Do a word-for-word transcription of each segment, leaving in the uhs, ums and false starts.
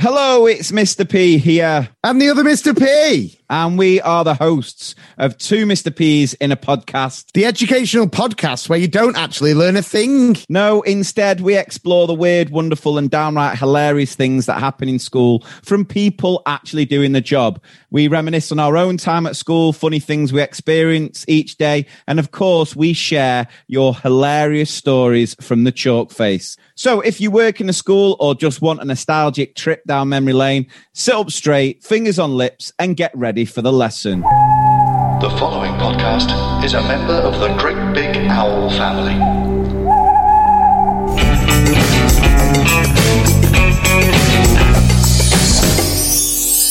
Hello, it's Mister P here. And the other Mister P. And we are the hosts of Two Mister P's in a Podcast. The educational podcast where you don't actually learn a thing. No, instead we explore the weird, wonderful and downright hilarious things that happen in school from people actually doing the job. We reminisce on our own time at school, funny things we experience each day. And of course, we share your hilarious stories from the chalk face. So if you work in a school or just want a nostalgic trip down memory lane, sit up straight, fingers on lips and get ready for the lesson. The following podcast is a member of the Great Big Owl family.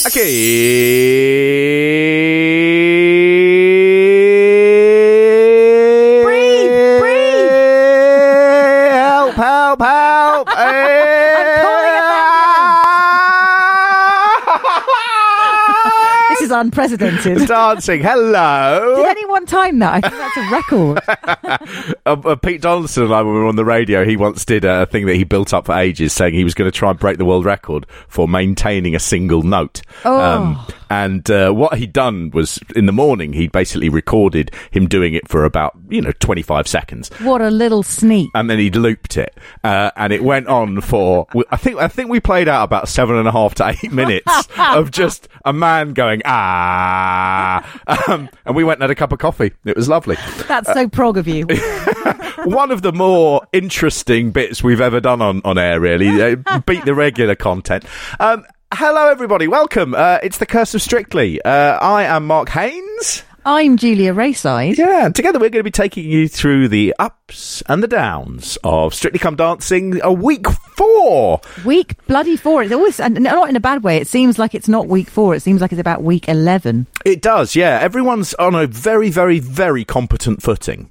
Okay. Breathe, breathe. Help, help, help. This is unprecedented. Dancing, hello. Did anyone time that? I think that's a record. uh, uh, Pete Donaldson and I, when we were on the radio, he once did a thing that he built up for ages, saying he was going to try and break the world record for maintaining a single note. Oh. Um, and uh, what he'd done was, in the morning, he basically recorded him doing it for about, you know, twenty-five seconds. What a little sneak. And then he'd looped it. Uh, and it went on for, I think I think we played out about seven and a half to eight minutes of just a man going, ah, um, and we went and had a cup of coffee. It was lovely. That's so uh, prog of you. One of the more interesting bits we've ever done on, on air, really. Beat the regular content. Um, hello, everybody. Welcome. Uh, it's the Curse of Strictly. Uh, I am Mark Haynes. I'm Julia Rayside. Yeah, and together we're going to be taking you through the ups and the downs of Strictly Come Dancing, a week four. Week bloody four. It's always, and not in a bad way, it seems like it's not week four. It seems like it's about week eleven. It does, yeah. Everyone's on a very, very, very competent footing.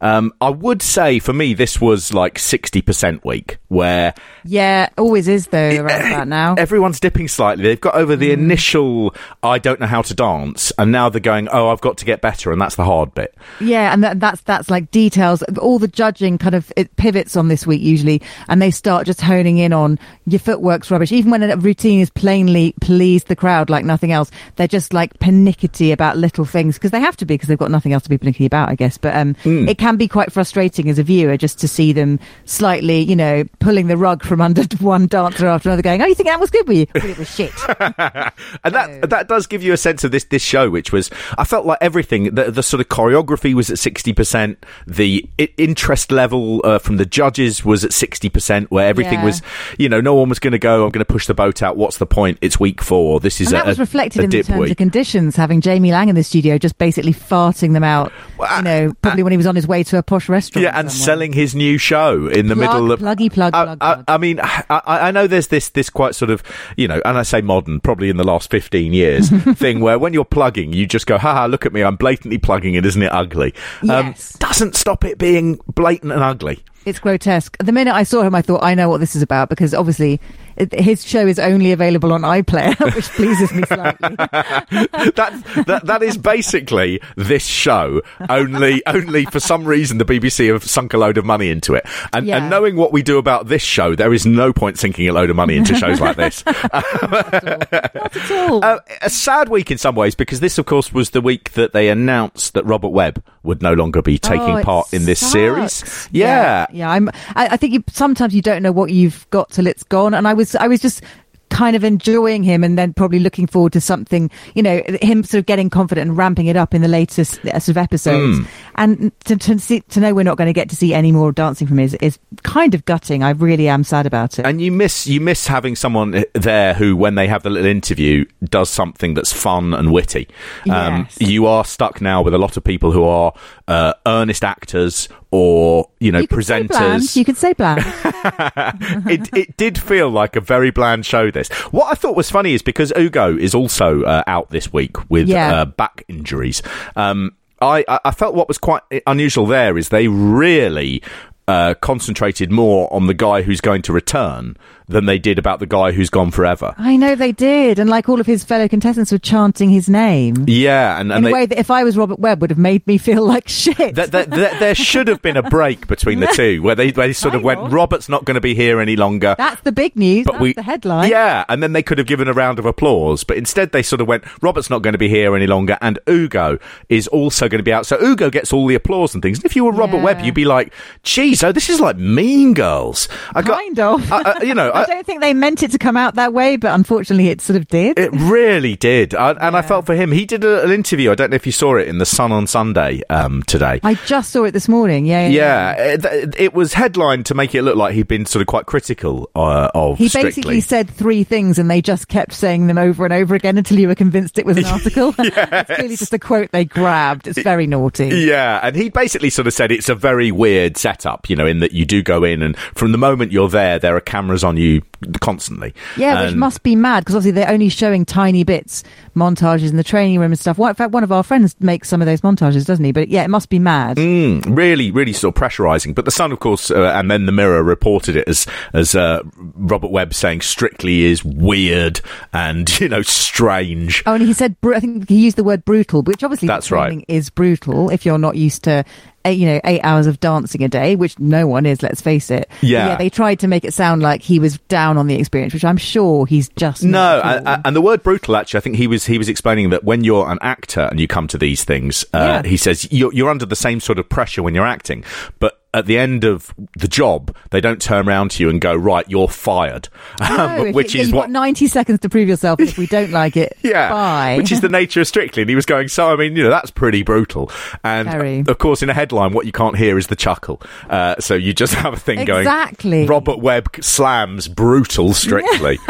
Um, I would say, for me, this was like sixty percent week, where... Yeah, always is, though, around it, that now. Everyone's dipping slightly. They've got over the mm. initial, I don't know how to dance, and now they're going, oh, I've got to get better, and that's the hard bit. Yeah, and that, that's that's like details. All the judging kind of it pivots on this week, usually, and they start just honing in on your footwork's rubbish. Even when a routine is plainly pleased the crowd like nothing else, they're just like pernickety about little things, because they have to be, because they've got nothing else to be pernickety about, I guess. But um, mm. it can be quite frustrating as a viewer just to see them slightly, you know, pulling the rug from under one dancer after another, going, oh, you think that was good, were you? But it was shit. And so. that that does give you a sense of this this show, which was, I felt like everything, the, the sort of choreography was at sixty percent, the interest level uh, from the judges was at sixty percent, where everything yeah. was, you know, no one was going to go, I'm going to push the boat out, what's the point, it's week four, this is and a that was reflected a, in a the terms week. Of conditions, having Jamie Lang in the studio just basically farting them out, well, you know, probably uh, when he was on his way to a posh restaurant. Yeah, and selling his new show in the plug, middle of... Pluggy, plug, plug, I, I, I mean, I, I know there's this this quite sort of, you know, and I say modern, probably in the last fifteen years, thing where when you're plugging, you just go, haha, look at me, I'm blatantly plugging it, isn't it ugly? Um, yes. Doesn't stop it being blatant and ugly. It's grotesque. The minute I saw him, I thought, I know what this is about, because obviously his show is only available on iPlayer, which pleases me slightly. that, that that is basically this show, only only for some reason the B B C have sunk a load of money into it. And, yeah. and knowing what we do about this show, there is no point sinking a load of money into shows like this. Not at all. Not at all. Uh, a sad week in some ways, because this, of course, was the week that they announced that Robert Webb would no longer be taking oh, part in this sucks. series. Yeah. yeah. Yeah, I'm, I, I think you, sometimes you don't know what you've got till it's gone. And I was I was just kind of enjoying him and then probably looking forward to something, you know, him sort of getting confident and ramping it up in the latest uh, sort of episodes. Mm. And to, to, see, to know we're not going to get to see any more dancing from him is, is kind of gutting. I really am sad about it. And you miss you miss having someone there who, when they have the little interview, does something that's fun and witty. Um, yes. You are stuck now with a lot of people who are uh, earnest actors or, you know, you presenters. Bland. You could say bland. it, it did feel like a very bland show, this. What I thought was funny is because Ugo is also uh, out this week with yeah. uh, back injuries. Um I, I felt what was quite unusual there is they really uh, concentrated more on the guy who's going to return than they did about the guy who's gone forever. I know they did. And like all of his fellow contestants were chanting his name. Yeah. And, and in they, a way that if I was Robert Webb would have made me feel like shit. That, that, that, there should have been a break between the two where they, where they sort I of went, will. Robert's not going to be here any longer. That's the big news. But That's we, the headline. Yeah. And then they could have given a round of applause. But instead they sort of went, Robert's not going to be here any longer. And Ugo is also going to be out. So Ugo gets all the applause and things. And if you were Robert yeah. Webb, you'd be like, geez, oh, this is like Mean Girls. I kind got, of. I, I, you know, I don't think they meant it to come out that way, but unfortunately it sort of did. It really did. I, and yeah. I felt for him. He did a, an interview. I don't know if you saw it in The Sun on Sunday um, today. I just saw it this morning. Yeah. Yeah. yeah. It, it was headlined to make it look like he'd been sort of quite critical uh, of He Strictly. Basically said three things and they just kept saying them over and over again until you were convinced it was an article. Yes. It's really just a quote they grabbed. It's very naughty. Yeah. And he basically sort of said it's a very weird setup, you know, in that you do go in and from the moment you're there, there are cameras on you constantly. Yeah, which um, must be mad because obviously they're only showing tiny bits, montages in the training room and stuff. Well, in fact, one of our friends makes some of those montages, doesn't he? But yeah, it must be mad. Mm, really, really sort of pressurising. But The Sun, of course, uh, and then The Mirror reported it as as uh, Robert Webb saying Strictly is weird and, you know, strange. Oh, and he said, br- I think he used the word brutal, which obviously That's the training right. is brutal if you're not used to Eight, you know, eight hours of dancing a day, which no one is, let's face it. Yeah. yeah. They tried to make it sound like he was down on the experience, which I'm sure he's just No, and, and the word brutal, actually, I think he was he was explaining that when you're an actor and you come to these things, uh, yeah. he says you're, you're under the same sort of pressure when you're acting, but at the end of the job, they don't turn around to you and go, right, you're fired. No, which it, is you've what got ninety seconds to prove yourself. If we don't like it, yeah, bye. Which is the nature of Strictly. And he was going, so I mean, you know, that's pretty brutal. And Very. Of course, in a headline, what you can't hear is the chuckle. Uh, so you just have a thing exactly. going. Exactly. Robert Webb slams brutal Strictly.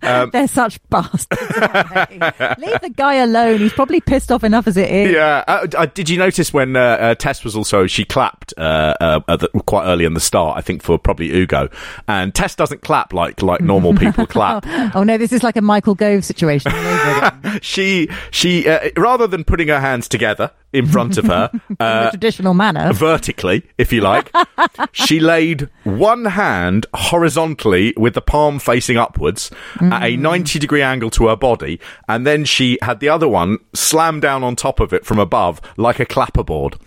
um, They're such bastards. Aren't they? Leave the guy alone. He's probably pissed off enough as it is. Yeah. Uh, uh, did you notice when uh, uh, Tess was also? She clapped. Uh, uh, Uh, the, quite early in the start, I think, for probably Ugo. And Tess doesn't clap like like normal people clap. Oh, no, this is like a Michael Gove situation. she, she uh, rather than putting her hands together in front of her... Uh, in the traditional manner. Vertically, if you like. She laid one hand horizontally with the palm facing upwards mm. at a ninety-degree angle to her body, and then she had the other one slammed down on top of it from above like a clapperboard.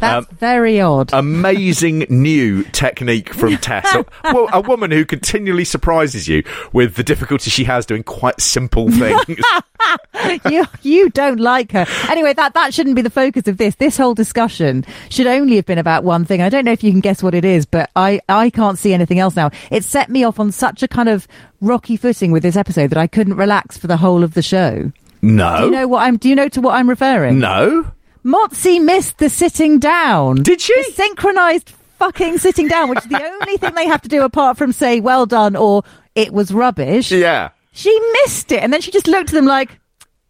That's um, very odd. Amazing new technique from Tess. a, well, a woman who continually surprises you with the difficulty she has doing quite simple things. you you don't like her. Anyway, that, that shouldn't be the focus of this. This whole discussion should only have been about one thing. I don't know if you can guess what it is, but I, I can't see anything else now. It set me off on such a kind of rocky footing with this episode that I couldn't relax for the whole of the show. No. Do you know what I'm, do you know to what I'm referring? No. Motsi missed the sitting down. Did she? The synchronised fucking sitting down, which is the only thing they have to do apart from say, well done, or it was rubbish. Yeah. She missed it. And then she just looked at them like...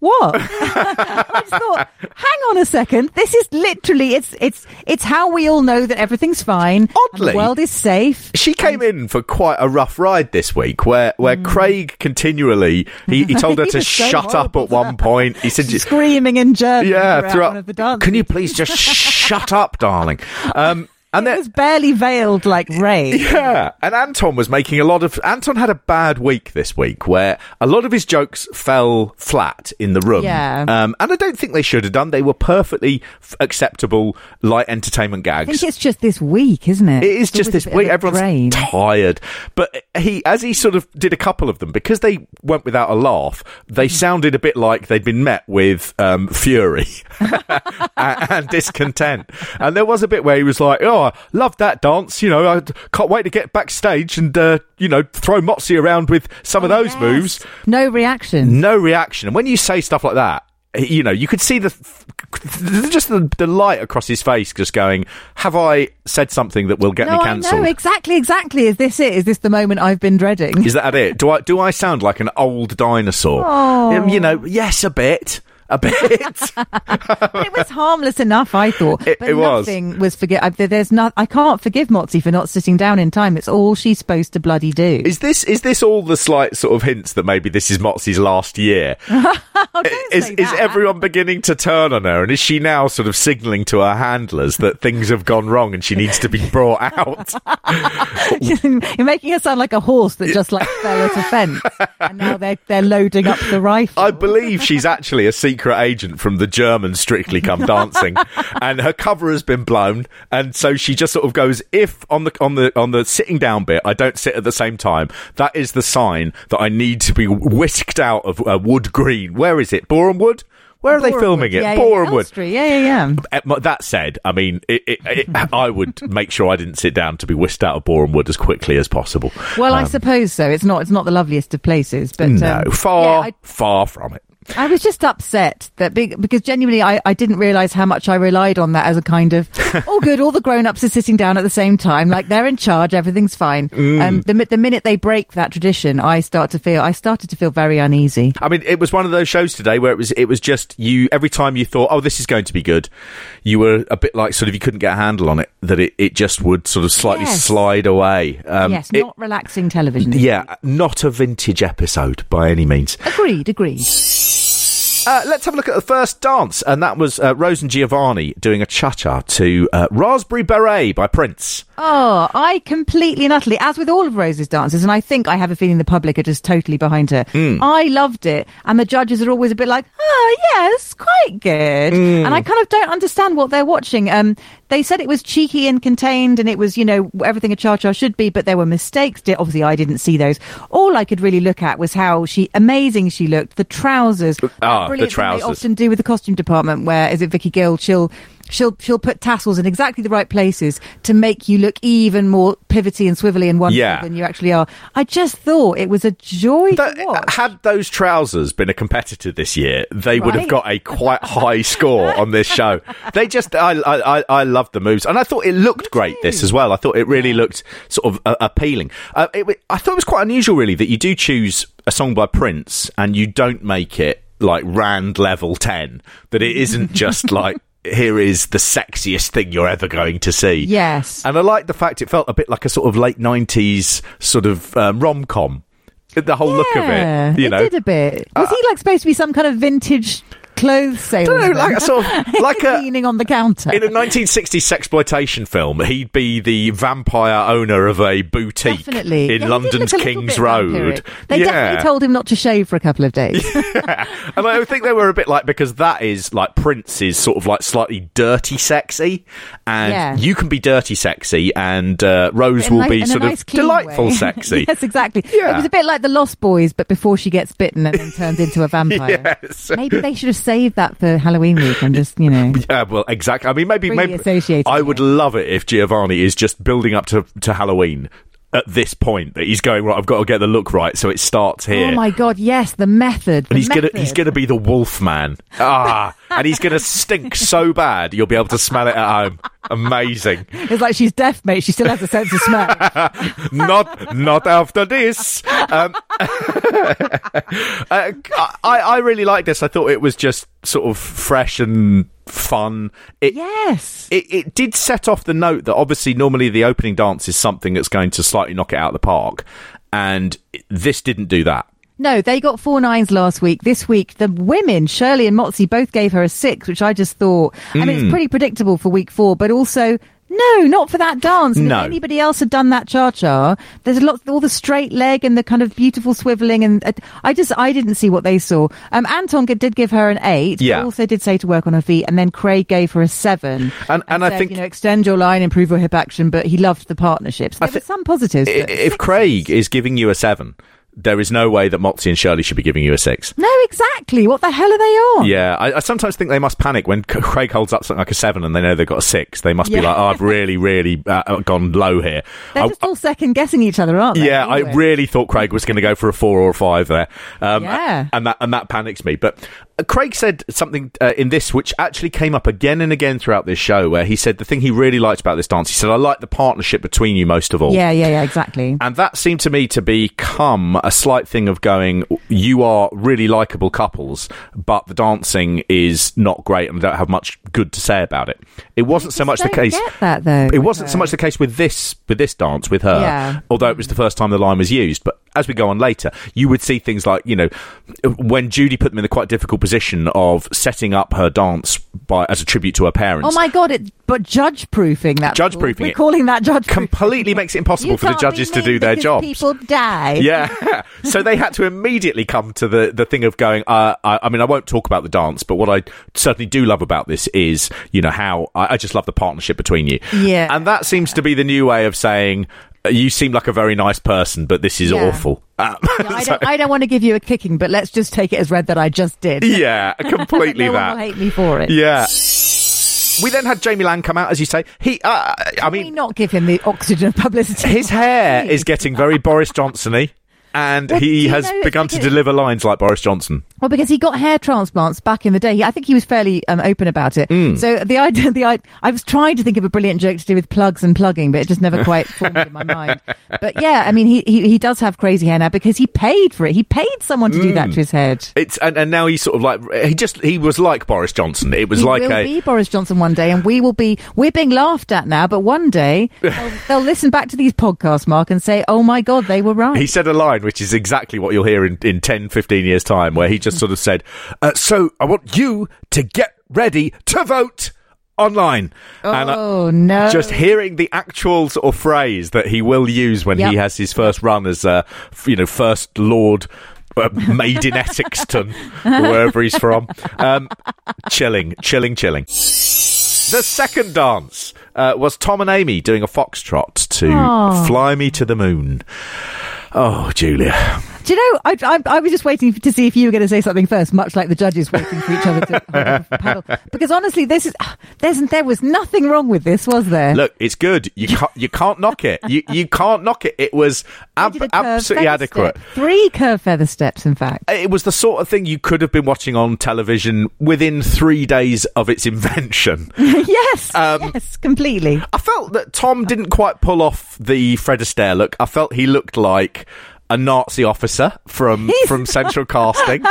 What? I just thought, hang on a second. This is literally, it's it's it's how we all know that everything's fine. Oddly. The world is safe. She came and- in for quite a rough ride this week where, where mm. Craig continually, he, he told her he to shut so up at one point. He said, screaming in German. Yeah, throughout one of the dances. Can you please just shut up, darling? Um, And it was barely veiled like Ray. Yeah. And Anton was making a lot of... Anton had a bad week this week where a lot of his jokes fell flat in the room. Yeah. Um, and I don't think they should have done. They were perfectly f- acceptable, light entertainment gags. I think it's just this week, isn't it? It is it's just this week. Everyone's drain. tired. But he, as he sort of did a couple of them, because they went without a laugh, they sounded a bit like they'd been met with um, fury and, and discontent. And there was a bit where he was like, oh, I love that dance, you know, I can't wait to get backstage and, uh, you know, throw Motsi around with some oh, of those yes. moves. No reaction. No reaction. And when you say stuff like that, you know, you could see the just the, the light across his face just going, have I said something that will get no, me cancelled? No, exactly, exactly. Is this it? Is this the moment I've been dreading? Is that it? Do I do I sound like an old dinosaur? Oh. You know, yes, a bit. A bit. It was harmless enough, I thought. It, but it nothing was. was forget. I, there's not. I can't forgive Motsi for not sitting down in time. It's all she's supposed to bloody do. Is this? Is this all the slight sort of hints that maybe this is Motsi's last year? is, is everyone beginning to turn on her, and is she now sort of signalling to her handlers that things have gone wrong and she needs to be brought out? You're making her sound like a horse that just like fell at a fence, and now they're they're loading up the rifle. I believe she's actually a secret. Secret agent from the German Strictly Come Dancing, and her cover has been blown, and so she just sort of goes, if on the on the on the sitting down bit I don't sit at the same time, that is the sign that I need to be whisked out of uh, Wood Green. Where is it? Boreham Wood? Where are Boreham they filming Wood. it? Yeah, Boreham yeah, Wood. Yeah, yeah, yeah. That said, I mean, it, it, it, I would make sure I didn't sit down to be whisked out of Boreham Wood as quickly as possible. Well, um, I suppose so. It's not. It's not the loveliest of places, but no, um, far, yeah, I... far from it. I was just upset that big, because genuinely I, I didn't realise how much I relied on that as a kind of, oh good, all the grown-ups are sitting down at the same time, like they're in charge, everything's fine. Mm. Um, the, the minute they break that tradition, I start to feel, I started to feel very uneasy. I mean, it was one of those shows today where it was, it was just you, every time you thought, oh, this is going to be good, you were a bit like sort of, you couldn't get a handle on it, that it, it just would sort of slightly yes. slide away. Um, yes, not it, relaxing television. Yeah, not a vintage episode by any means. Agreed, agreed. Uh, let's have a look at the first dance, and that was uh, Rose and Giovanni doing a cha-cha to uh, Raspberry Beret by Prince. Oh, I completely and utterly, as with all of Rose's dances, and I think I have a feeling the public are just totally behind her. Mm. I loved it, and the judges are always a bit like, oh, yes, quite good. Mm. And I kind of don't understand what they're watching. Um, they said it was cheeky and contained, and it was, you know, everything a cha-cha should be, but there were mistakes. Obviously, I didn't see those. All I could really look at was how she amazing she looked, the trousers. Oh. The trousers. They often do with the costume department, where is it Vicky Gill? She'll she'll she'll put tassels in exactly the right places to make you look even more pivoty and swivelly and wonderful yeah. than you actually are. I just thought it was a joy that, to watch. Had those trousers been a competitor this year, they right? would have got a quite high score on this show. They just, I I I loved the moves, and I thought it looked Me great. Too. This as well, I thought it really looked sort of uh, appealing. Uh, it, I thought it was quite unusual, really, that you do choose a song by Prince and you don't make it like Rand level ten, that it isn't just like here is the sexiest thing you're ever going to see. Yes, and I like the fact it felt a bit like a sort of late nineties sort of um, rom-com, the whole yeah, look of it, you it know did a bit. Was uh, he like supposed to be some kind of vintage clothes salesman? I don't know, like a sort of like a leaning on the counter in a nineteen sixties sexploitation film. He'd be the vampire owner of a boutique definitely. in yeah, London's King's Road. They yeah. definitely told him not to shave for a couple of days. Yeah. And I think they were a bit like, because that is like Prince's sort of like slightly dirty sexy, and yeah. you can be dirty sexy, and uh, Rose will nice, be sort nice of delightful way. Sexy. Yes, exactly. Yeah. It was a bit like the Lost Boys, but before she gets bitten and then turns into a vampire. Yes. Maybe they should have save that for Halloween week and just, you know. Yeah, well, exactly. I mean, maybe, really maybe I would it. love it if Giovanni is just building up to, to Halloween at this point, that he's going, right, I've got to get the look right, so it starts here. Oh my god, yes, the method. The and he's method. gonna he's gonna be the wolf man. Ah, and he's gonna stink so bad you'll be able to smell it at home. Amazing. It's like she's deaf, mate, she still has a sense of smell. not not after this. Um, I, I really like this. I thought it was just sort of fresh and fun. It, yes. It, it did set off the note that obviously normally the opening dance is something that's going to slightly knock it out of the park, and this didn't do that. No, they got four nines last week. This week, the women, Shirley and Motsi, both gave her a six, which I just thought, mm. I mean, it's pretty predictable for week four, but also... No, not for that dance. No. If anybody else had done that cha-cha, there's a lot, all the straight leg and the kind of beautiful swivelling, and uh, I just, I didn't see what they saw. Um, Anton did give her an eight, yeah. but also did say to work on her feet, and then Craig gave her a seven. And, and, and said, I think... you know, extend your line, improve your hip action, but he loved the partnerships. There th- were some positives. If, if Craig is giving you a seven... there is no way that Motsi and Shirley should be giving you a six. No, exactly. What the hell are they on? Yeah, I, I sometimes think they must panic when C- Craig holds up something like a seven and they know they've got a six. They must yeah. be like, oh, I've really, really uh, gone low here. They're I, just all I, second-guessing each other, aren't they? Yeah, anyway. I really thought Craig was going to go for a four or a five there. Um, yeah. And that, and that panics me. But Craig said something uh, in this which actually came up again and again throughout this show, where he said the thing he really liked about this dance, he said, I like the partnership between you most of all. Yeah, yeah, yeah, exactly. And that seemed to me to become a slight thing of going, you are really likeable couples, but the dancing is not great and I don't have much good to say about it. It wasn't so much the case. I get that, though. It wasn't so much the case with this, with this dance, with her, yeah. although it was the first time the line was used. But as we go on later, you would see things like, you know, when Judy put them in the quite difficult position of setting up her dance by as a tribute to her parents. Oh my God, it, but judge-proofing that. Judge-proofing it. We're calling that judge-proofing. Completely makes it impossible for the judges to do their jobs. People die. Yeah. So they had to immediately come to the, the thing of going, uh, I, I mean, I won't talk about the dance, but what I certainly do love about this is, you know, how I, I just love the partnership between you. Yeah. And that seems to be the new way of saying, you seem like a very nice person, but this is yeah. awful. Um, yeah, I, so, don't, I don't want to give you a kicking, but let's just take it as read that I just did. Yeah, completely. no that. One will hate me for it. Yeah. We then had Jamie Lang come out, as you say. He, uh, I mean, can we not give him the oxygen of publicity? His hair is getting very Boris Johnson-y. And well, he has know, begun to deliver lines like Boris Johnson. Well, because he got hair transplants back in the day. He, I think he was fairly um, open about it. Mm. So the idea, the I, I was trying to think of a brilliant joke to do with plugs and plugging, but it just never quite formed in my mind. But yeah, I mean, he, he he does have crazy hair now because he paid for it. He paid someone to mm. do that to his head. It's and, and now he's sort of like he just he was like Boris Johnson. It was he like will a be Boris Johnson one day, and we will be we're being laughed at now. But one day they'll, they'll listen back to these podcasts, Mark, and say, "Oh my God, they were right." He said a line which is exactly what you'll hear in, in ten, fifteen years' time, where he just sort of said, uh, so I want you to get ready to vote online. Oh, and, uh, no. Just hearing the actual sort of phrase that he will use when yep. he has his first run as, uh, you know, First Lord... Uh, made in Essexton, wherever he's from. Um, chilling, chilling, chilling. The second dance uh, was Tom and Amy doing a foxtrot to oh. Fly Me to the Moon. Oh, Julia. Do you know, I, I, I was just waiting to see if you were going to say something first, much like the judges waiting for each other to hold on for paddle. Because honestly, this is, there's, there was nothing wrong with this, was there? Look, it's good. You can't, you can't knock it. You you can't knock it. It was ab- absolutely adequate. Step. Three curved feather steps, in fact. It was the sort of thing you could have been watching on television within three days of its invention. yes, um, yes, completely. I felt that Tom didn't quite pull off the Fred Astaire look. I felt he looked like... a Nazi officer from from Central Casting.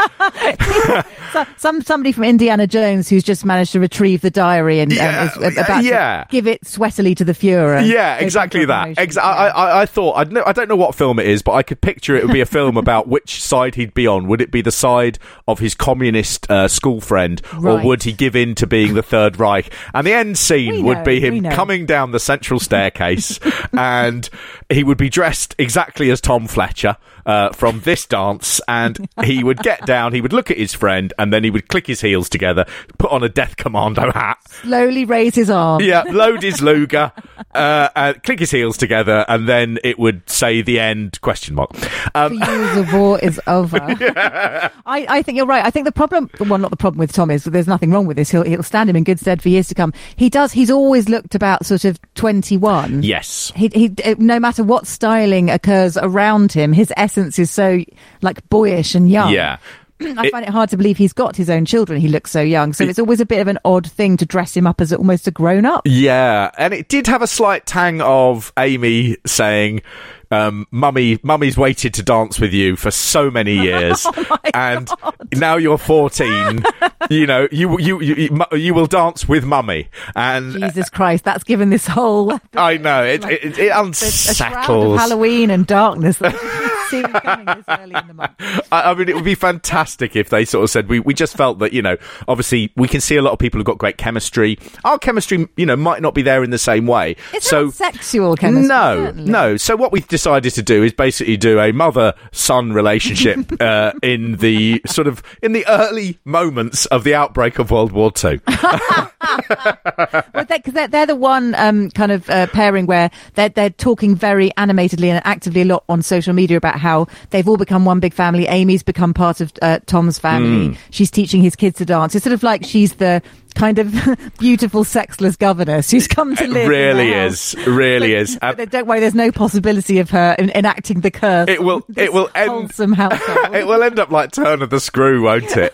so, some somebody from Indiana Jones who's just managed to retrieve the diary and yeah, um, is about yeah. to give it sweatily to the Fuhrer. Yeah, exactly that. Ex- yeah. I, I, I thought, I, know, I don't know what film it is, but I could picture it would be a film about which side he'd be on. Would it be the side of his communist uh, school friend, right. or would he give in to being the Third Reich? And the end scene we would know, be him coming down the central staircase and he would be dressed exactly as Tom Fletcher. Uh, from this dance, and he would get down, he would look at his friend, and then he would click his heels together, put on a death commando hat, slowly raise his arm, yeah, load his Luger, uh, uh, click his heels together, and then it would say the end question mark. Um, for you, the war is over. yeah. I, I think you're right. I think the problem, well, not the problem with Tom is there's nothing wrong with this. He'll he'll stand him in good stead for years to come. He does. He's always looked about sort of twenty-one. Yes. He he. No matter what styling occurs around him. His essence is so like boyish and young. Yeah. I it, find it hard to believe he's got his own children. He looks so young. So it, it's always a bit of an odd thing to dress him up as almost a grown up. Yeah. And it did have a slight tang of Amy saying, um, Mummy, Mummy's waited to dance with you for so many years. oh and God. Now you're fourteen. you know, you, you you you will dance with Mummy. And Jesus Christ, that's given this whole... I know. It, like, it, it unsettles. A shroud of Halloween and darkness. Coming this early in the month. I, I mean, it would be fantastic if they sort of said, we, we just felt that, you know, obviously we can see a lot of people who've got great chemistry. Our chemistry, you know, might not be there in the same way. It's so, not sexual chemistry. No, certainly. no. So what we've decided to do is basically do a mother-son relationship uh, in the sort of, in the early moments of the outbreak of World War Two. Well, because they're, they're the one um, kind of uh, pairing where they're, they're talking very animatedly and actively a lot on social media about how they've all become one big family. Amy's become part of uh, Tom's family. Mm. She's teaching his kids to dance. It's sort of like she's the kind of beautiful, sexless governess who's come to live. It really is. Really is. Um, but don't worry, there's no possibility of her en- enacting the curse. It will. It will end. Wholesome household. It will end up like Turn of the Screw, won't it?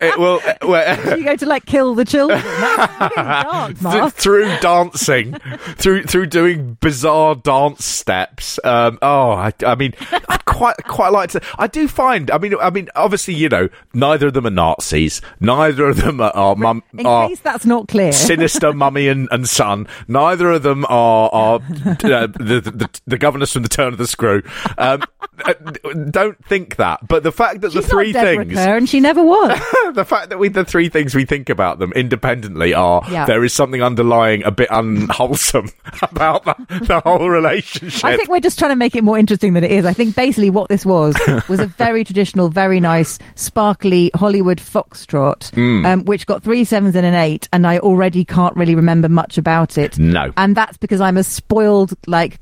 It will. Uh, you go to like kill the children. Dark, Mark. Th- through dancing, through through doing bizarre dance steps. Um, oh, I, I mean, I quite quite like to. I do find. I mean, I mean, obviously, you know, neither of them are Nazis. Neither of them are, are mum. In are case that's not clear, sinister mummy and, and son. Neither of them are are uh, the, the the governess from the Turn of the Screw. Um, don't think that. But the fact that She's the three not Deborah things, Kerr, and she never was. The fact that we the three things we think about them independently are yeah. there is something underlying a bit unwholesome about the, the whole relationship. I think we're just trying to make it more interesting than it is. I think basically what this was was a very traditional, very nice, sparkly Hollywood foxtrot, mm. um, which got three sevens and an eight, and I already can't really remember much about it. No. And that's because I'm a spoiled, like...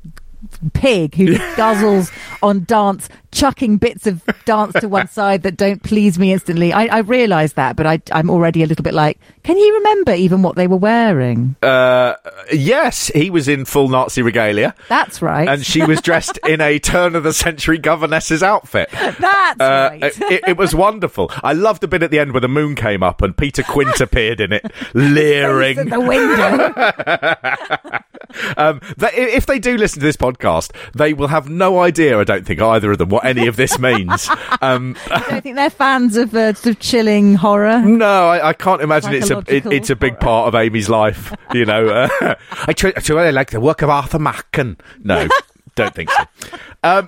pig who guzzles on dance, chucking bits of dance to one side that don't please me instantly. I, I realise that, but I, I'm already a little bit like, can you remember even what they were wearing? Uh, yes, he was in full Nazi regalia. That's right. And she was dressed in a turn-of-the-century governess's outfit. That's uh, right. It, it was wonderful. I loved the bit at the end where the moon came up and Peter Quint appeared in it, leering. At the window. Um, that, if they do listen to this podcast, they will have no idea, I don't think, either of them, what any of this means. Um, I don't think they're fans of uh, sort of chilling horror. No, I, I can't imagine it's a it, it's a big horror. Part of Amy's life. You know, uh, I tr- I really like the work of Arthur Macken. No, don't think so. Um,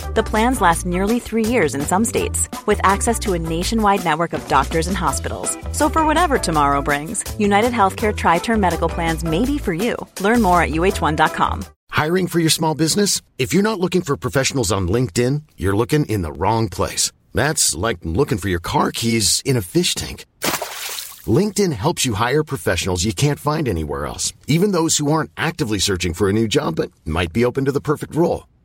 The plans last nearly three years in some states, with access to a nationwide network of doctors and hospitals. So for whatever tomorrow brings, UnitedHealthcare Tri-Term Medical Plans may be for you. Learn more at U H one dot com. Hiring for your small business? If you're not looking for professionals on LinkedIn, you're looking in the wrong place. That's like looking for your car keys in a fish tank. LinkedIn helps you hire professionals you can't find anywhere else, even those who aren't actively searching for a new job but might be open to the perfect role.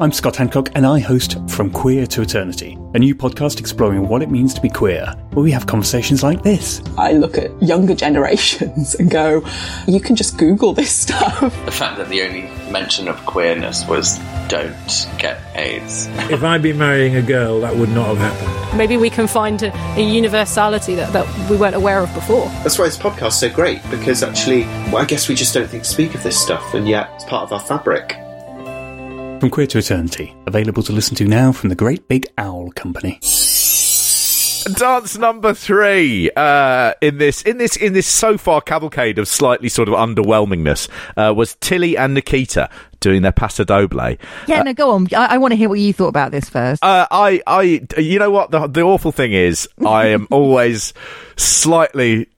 I'm Scott Hancock and I host From Queer to Eternity, a new podcast exploring what it means to be queer, where we have conversations like this. I look at younger generations and go, you can just Google this stuff. The fact that the only mention of queerness was, don't get AIDS. If I'd been marrying a girl, that would not have happened. Maybe we can find a, a universality that, that we weren't aware of before. That's why this podcast's so great, because actually, well, I guess we just don't think speak of this stuff, and yet it's part of our fabric. From Queer to Eternity, available to listen to now from the Great Big Owl Company. Dance number three uh, in this in this in this so far cavalcade of slightly sort of underwhelmingness uh, was Tilly and Nikita doing their Paso Doble. Yeah, uh, no, go on. I, I want to hear what you thought about this first. Uh, I, I, you know what? The, the awful thing is, I am always slightly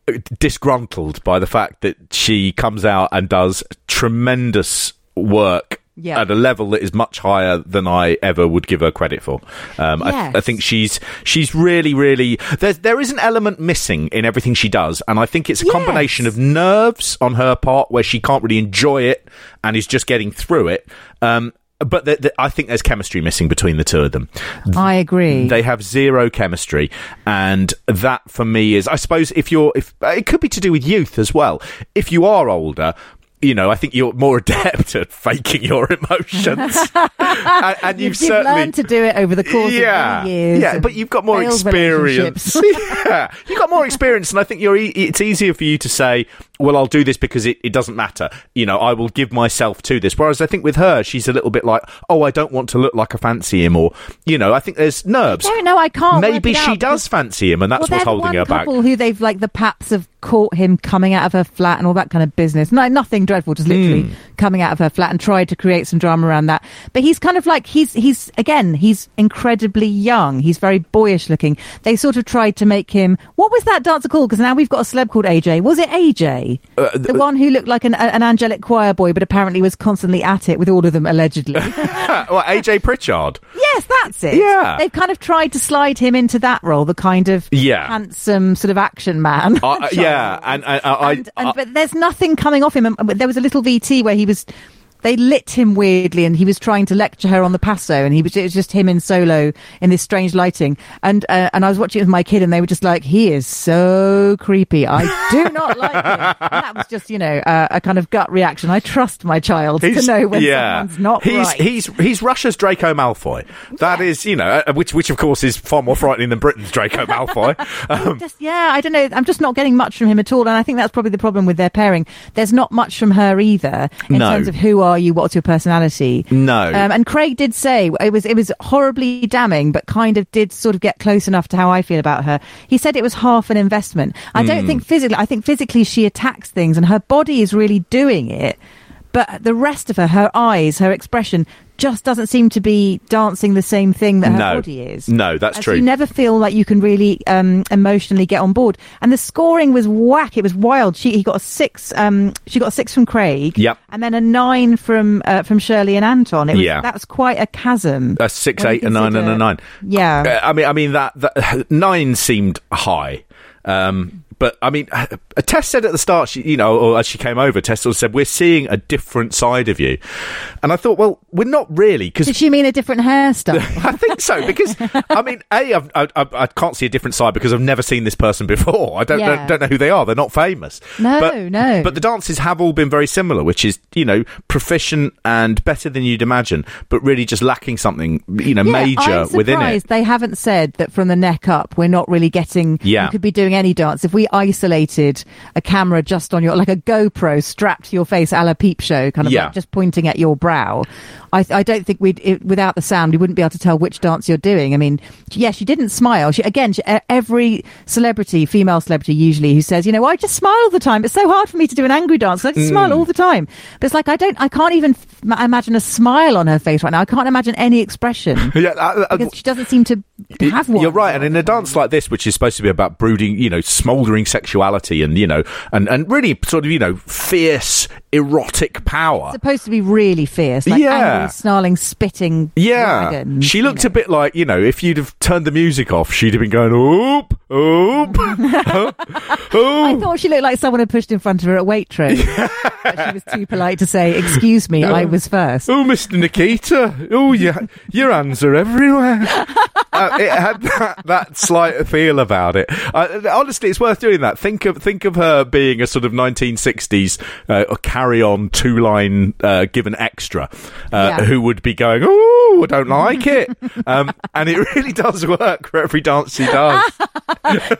disgruntled by the fact that she comes out and does tremendous work. Yeah. At a level that is much higher than I ever would give her credit for. Um, yes. I, th- I think she's she's really, really... There's, there is an element missing in everything she does, and I think it's a yes. combination of nerves on her part, where she can't really enjoy it and is just getting through it, um, but th- th- I think there's chemistry missing between the two of them. I agree. They have zero chemistry, and that for me is... I suppose if you're... if it could be to do with youth as well. If you are older... You know, I think you're more adept at faking your emotions, and, and you've, you've certainly learned to do it over the course yeah, of many years. Yeah, but you've got more experience. yeah, you've got more experience, and I think you're. E- it's easier for you to say, well, I'll do this because it, it doesn't matter. You know, I will give myself to this. Whereas I think with her, she's a little bit like, oh, I don't want to look like I fancy him, or, you know, I think there's nerves. I don't know, I can't. Maybe she out, does fancy him, and that's well, what's holding her back. Well, one couple who they've, like, the paps have caught him coming out of her flat and all that kind of business. No, nothing dreadful, just literally mm. coming out of her flat, and tried to create some drama around that. But he's kind of like, he's, he's again, he's incredibly young. He's very boyish looking. They sort of tried to make him, what was that dancer called? Because now we've got a celeb called A J. Was it A J? Uh, the one who looked like an, an angelic choir boy, but apparently was constantly at it with all of them, allegedly. Well, A J Pritchard. Yes, that's it. Yeah. They've kind of tried to slide him into that role, the kind of yeah. handsome sort of action man. Uh, yeah. And, and, uh, and, I, and, uh, but there's nothing coming off him. And there was a little V T where he was... They lit him weirdly, and he was trying to lecture her on the passo, and he was, it was just him in solo in this strange lighting. And uh, and I was watching it with my kid, and they were just like, he is so creepy. I do not like him. And that was just, you know, uh, a kind of gut reaction. I trust my child he's, to know when yeah. someone's not he's, right. He's, he's Russia's Draco Malfoy. That yeah. is, you know, which, which of course is far more frightening than Britain's Draco Malfoy. Um, just, yeah, I don't know. I'm just not getting much from him at all. And I think that's probably the problem with their pairing. There's not much from her either in no. terms of who are Are you? What's your personality? No. Um, and Craig did say it was it was horribly damning, but kind of did sort of get close enough to how I feel about her. He said it was half an investment. I mm. don't think physically. I think physically she attacks things, and her body is really doing it. But the rest of her, her eyes, her expression, just doesn't seem to be dancing the same thing that her no. body is. No, that's As true. You never feel like you can really um, emotionally get on board. And the scoring was whack. It was wild. She he got a six. Um, she got a six from Craig. Yep. And then a nine from uh, from Shirley and Anton. It was, yeah. That was quite a chasm. A six, eight, a nine, and a nine. Yeah. I mean, I mean that, that nine seemed high. Um, but I mean, Tess said at the start, she, you know, or as she came over, Tess sort of said, "We're seeing a different side of you," and I thought, well, we're not really. Because did she mean a different hairstyle? I think so, because I mean, a I've, I, I can't see a different side because I've never seen this person before. I don't yeah. don't, don't know who they are. They're not famous. No, but, no. But the dances have all been very similar, which is, you know, proficient and better than you'd imagine, but really just lacking something, you know, yeah, major I'm surprised within it. They haven't said that from the neck up. We're not really getting. Yeah. You could be doing any dance. If we isolated a camera just on your, like a GoPro strapped to your face a la Peep Show kind of yeah. like just pointing at your brow, I, I don't think we'd it, without the sound we wouldn't be able to tell which dance you're doing. I mean, yeah, she didn't smile. She again she, every celebrity, female celebrity usually, who says, you know, I just smile all the time, it's so hard for me to do an angry dance, I just mm. smile all the time. But it's like, I don't I can't even f- imagine a smile on her face right now. I can't imagine any expression. yeah, I, I, because she doesn't seem to have one. You're right. And in a dance like this, which is supposed to be about brooding, you know, smouldering sexuality and, you know, and, and really sort of, you know, fierce, erotic power. It's supposed to be really fierce, like yeah. angry, snarling, spitting yeah. dragons. She looked know. a bit like, you know, if you'd have turned the music off, she'd have been going, oop, oop, oop. I thought she looked like someone had pushed in front of her at Waitrose. Yeah. But she was too polite to say, excuse me, uh, I was first. Oh, Mister Nikita, oh, your, your hands are everywhere. uh, it had that, that slight feel about it. Uh, honestly, it's worth doing that. Think of think of her being a sort of nineteen sixties uh, or carry-on two-line uh, given extra uh, yeah. who would be going, oh, I don't like it. Um, and it really does work for every dance she does.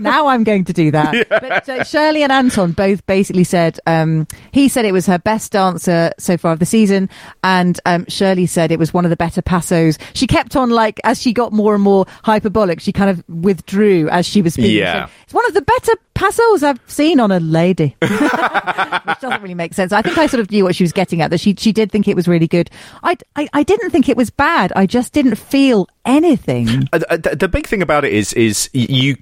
Now I'm going to do that. Yeah. But uh, Shirley and Anton both basically said, um, he said it was her best dancer so far of the season, and um, Shirley said it was one of the better passos. She kept on, like, as she got more and more hyperbolic, she kind of withdrew as she was speaking. Yeah. So it's one of the better passos I've seen on a lady. Which doesn't really make sense. I think I sort of knew what she was getting at, that she she did think it was really good. I, I, I didn't think it was bad. I just didn't feel anything. Uh, the, the big thing about it is is you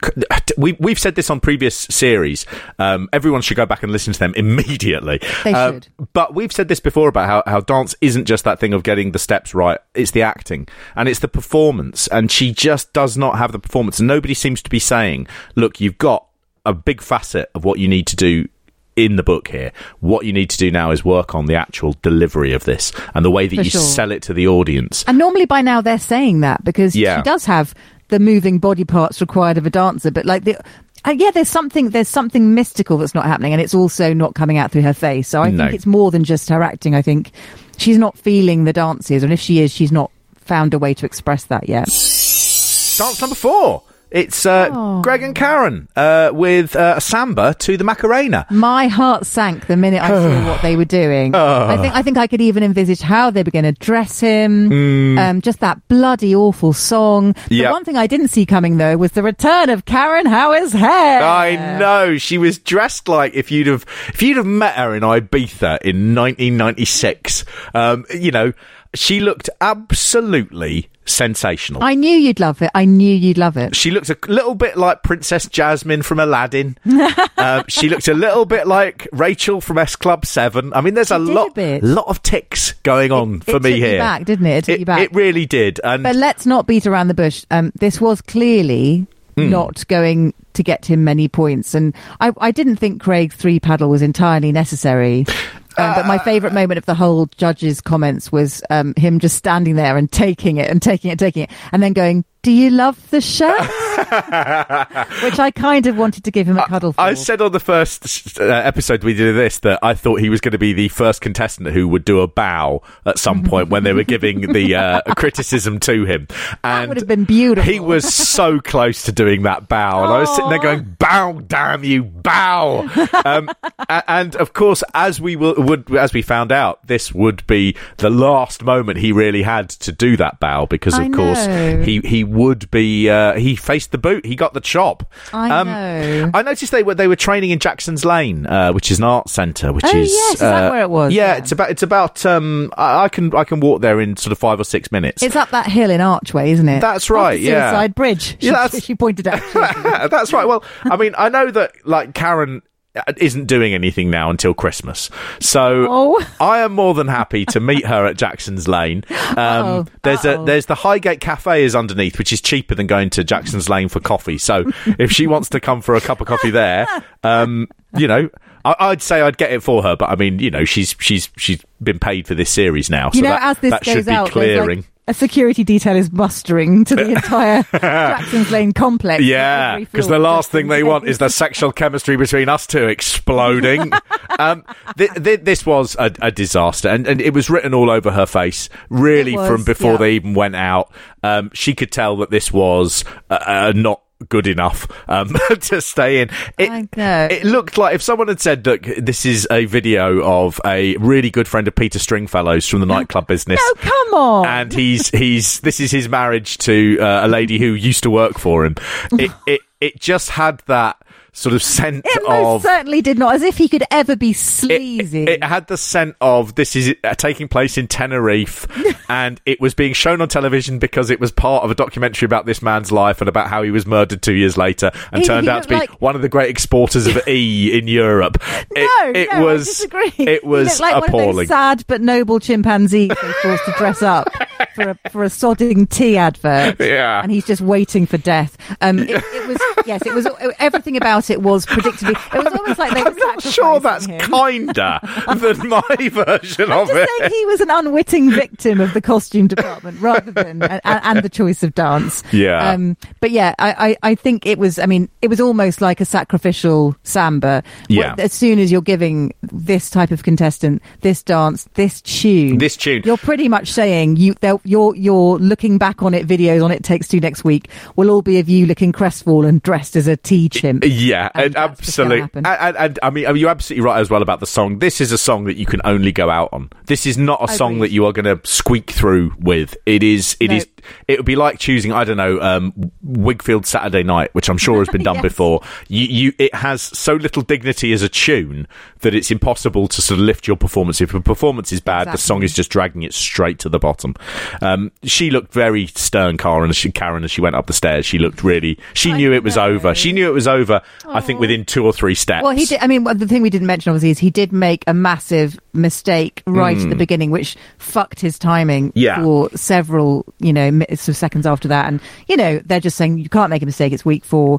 we, we've said this on previous series. Um, everyone should go back and listen to them immediately. They uh, should. But we've said this before about how, how dance isn't just that thing of getting the steps right. It's the acting. And it's the performance. And she just does not have the performance. And nobody seems to be saying, look, you've got a big facet of what you need to do in the book here. What you need to do now is work on the actual delivery of this and the way that For you sure. sell it to the audience. And normally by now they're saying that, because yeah. she does have the moving body parts required of a dancer, but like the uh, yeah there's something there's something mystical that's not happening, and it's also not coming out through her face. So I no. think it's more than just her acting. I think she's not feeling the dances, and if she is, she's not found a way to express that yet. Dance number four. It's uh, oh. Greg and Karen uh, with uh, a samba to the Macarena. My heart sank the minute I saw what they were doing. Oh. I think I think I could even envisage how they were going to dress him. Mm. Um, just that bloody awful song. The yep. one thing I didn't see coming, though, was the return of Karen Howard's hair. I know. She was dressed like if you'd have, if you'd have met her in Ibiza in nineteen ninety-six, um, you know, she looked absolutely sensational. I knew you'd love it. I knew you'd love it. She looked a little bit like Princess Jasmine from Aladdin. uh, she looked a little bit like Rachel from S Club seven. I mean, there's a lot, a lot of ticks going on it, for it me took here. It back, didn't it? It took it, you back. It really did. And but let's not beat around the bush. Um, this was clearly mm. not going to get him many points. And I, I didn't think Craig's three paddle was entirely necessary. Um, but my favourite moment of the whole judge's comments was um, him just standing there and taking it and taking it and taking it and then going, do you love the shirt? Which I kind of wanted to give him a cuddle for. I said on the first uh, episode we did this that I thought he was going to be the first contestant who would do a bow at some point when they were giving the uh, criticism to him. And that would have been beautiful. He was so close to doing that bow. And aww. I was sitting there going, bow, damn you, bow. Um, and of course, as we will, would, as we found out, this would be the last moment he really had to do that bow because, of course, he, he would be uh, he faced the boot, he got the chop. I um, know. I noticed they were they were training in Jackson's Lane, uh, which is an art centre, which oh, is, yes, is uh, that where it was? Yeah, yeah, it's about it's about um, I, I can I can walk there in sort of five or six minutes. It's up that hill in Archway, isn't it? That's right. Yeah, Suicide Bridge. She, yeah, she pointed out. That's right. Well, I mean, I know that like Karen isn't doing anything now until Christmas, so oh. I am more than happy to meet her at Jackson's Lane. Um, uh-oh. There's uh-oh. a there's the Highgate Cafe is underneath, which is cheaper than going to Jackson's Lane for coffee. So if she wants to come for a cup of coffee there, um, you know, I, I'd say I'd get it for her. But I mean, you know, she's she's she's been paid for this series now, so you know, that, as this that goes should be out, clearing. A security detail is mustering to the entire Jackson's Lane complex. Yeah, because the last thing they want is the sexual chemistry between us two exploding. um, th- th- this was a, a disaster, and, and it was written all over her face, really, was, from before yeah. they even went out. Um, she could tell that this was uh, uh, not good enough um, to stay in. It, I know. It looked like if someone had said, look, this is a video of a really good friend of Peter Stringfellow's from the nightclub business. No, come on. And he's he's this is his marriage to uh, a lady who used to work for him. It it, it just had that sort of scent it most of... It certainly did not, as if he could ever be sleazy. It, it, it had the scent of, this is uh, taking place in Tenerife, and it was being shown on television because it was part of a documentary about this man's life and about how he was murdered two years later, and he, turned he out to be like... one of the great exporters of E in Europe. It, no, it no, was, I disagree. It was like appalling. One of those sad but noble chimpanzees they forced to dress up for a, for a sodding tea advert. Yeah. And he's just waiting for death. Um, it, it was, yes, it was everything about it was predictably. It was almost like they were sacrificing him. I'm not sure that's kinder than my version of it. I'm just saying he was an unwitting victim of the costume department rather than and, and the choice of dance. Yeah. Um, but yeah, I, I, I think it was. I mean, it was almost like a sacrificial samba. Yeah. As soon as you're giving this type of contestant this dance, this tune, this tune, you're pretty much saying you you're you're looking back on it. Videos on It Takes Two next week will all be of you looking crestfallen, dressed as a tea chimp. Yeah. Yeah, and absolutely. And, and, and I mean, you're absolutely right as well about the song. This is a song that you can only go out on. This is not a I song agree. that you are going to squeak through with. It is. It no. is. It would be like choosing, I don't know, um, Wigfield Saturday Night, which I'm sure has been done yes. before. You, you, it has so little dignity as a tune that it's impossible to sort of lift your performance. If a performance is bad, exactly. the song is just dragging it straight to the bottom. Um, she looked very stern, Karen, as she, Karen, as she went up the stairs. She looked really. She I knew know. it was over. She knew it was over. I think within two or three steps. Well, he did. I mean, the thing we didn't mention, obviously, is he did make a massive mistake right mm. at the beginning, which fucked his timing yeah. for several, you know, minutes of seconds after that. And, you know, they're just saying, you can't make a mistake. It's week four.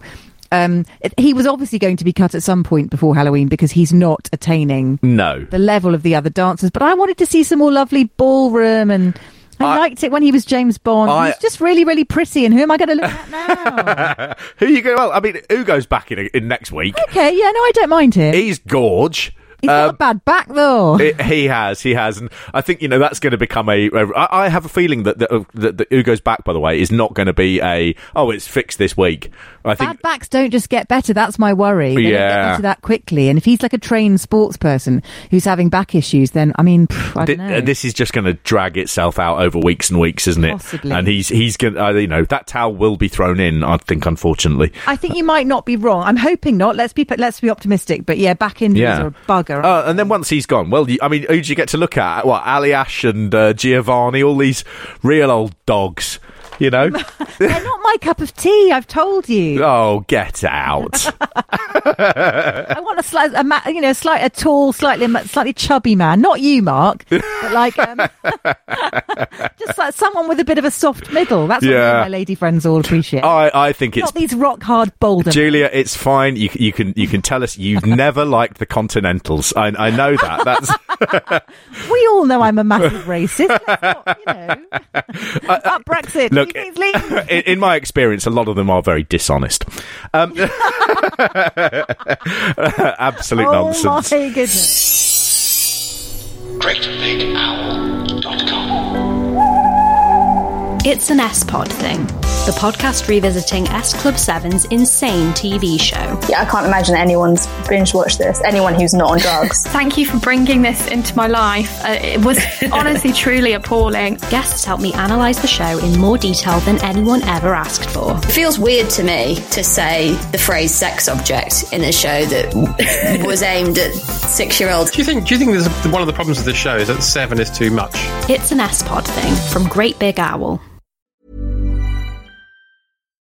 Um, it, he was obviously going to be cut at some point before Halloween because he's not attaining no. the level of the other dancers. But I wanted to see some more lovely ballroom and... I, I liked it when he was James Bond. I, He's just really, really pretty. And who am I going to look at now? Who are you going? Well, I mean, Ugo's back in, in next week. Okay, yeah, no, I don't mind him. He's gorge. He's um, got a bad back, though. It, he has, he has. And I think, you know, that's going to become a... a I, I have a feeling that, that, that, that Ugo's back, by the way, is not going to be a, oh, it's fixed this week. I bad think, backs don't just get better. That's my worry. They yeah. don't get better that quickly. And if he's like a trained sports person who's having back issues, then, I mean, pff, I don't know. This is just going to drag itself out over weeks and weeks, isn't it? Possibly. And he's, he's going to, uh, you know, that towel will be thrown in, I think, unfortunately. I think you might not be wrong. I'm hoping not. Let's be let's be optimistic. But yeah, back injuries yeah. are a bugger. Uh, and then once he's gone, well, you, I mean, who do you get to look at? What, Ali Ash and uh, Giovanni, all these real old dogs, you know? They're not my cup of tea, I've told you. Oh, get out. I want a slight, a ma- you know, slight, a tall, slightly slightly chubby man. Not you, Mark, but like um, just like someone with a bit of a soft middle. That's what yeah. me and my lady friends all appreciate. I, I think not it's... Not these rock-hard boulder. Julia, it's fine. You, you can you can tell us you've never liked the Continentals. I, I know that. That's we all know I'm a massive racist. Let's not, you know. I, About Brexit. Look, in, in my experience, a lot of them are very dishonest. Um, absolute oh nonsense. Oh my goodness. great big owl dot com It's an S-Pod thing. The podcast revisiting S Club seven's insane T V show. Yeah, I can't imagine anyone's binge-watched this, anyone who's not on drugs. Thank you for bringing this into my life. Uh, it was honestly, truly appalling. Guests helped me analyse the show in more detail than anyone ever asked for. It feels weird to me to say the phrase sex object in a show that was aimed at six-year-olds. Do you think, do you think there's a, one of the problems with this show is that seven is too much? It's an S-Pod thing from Great Big Owl.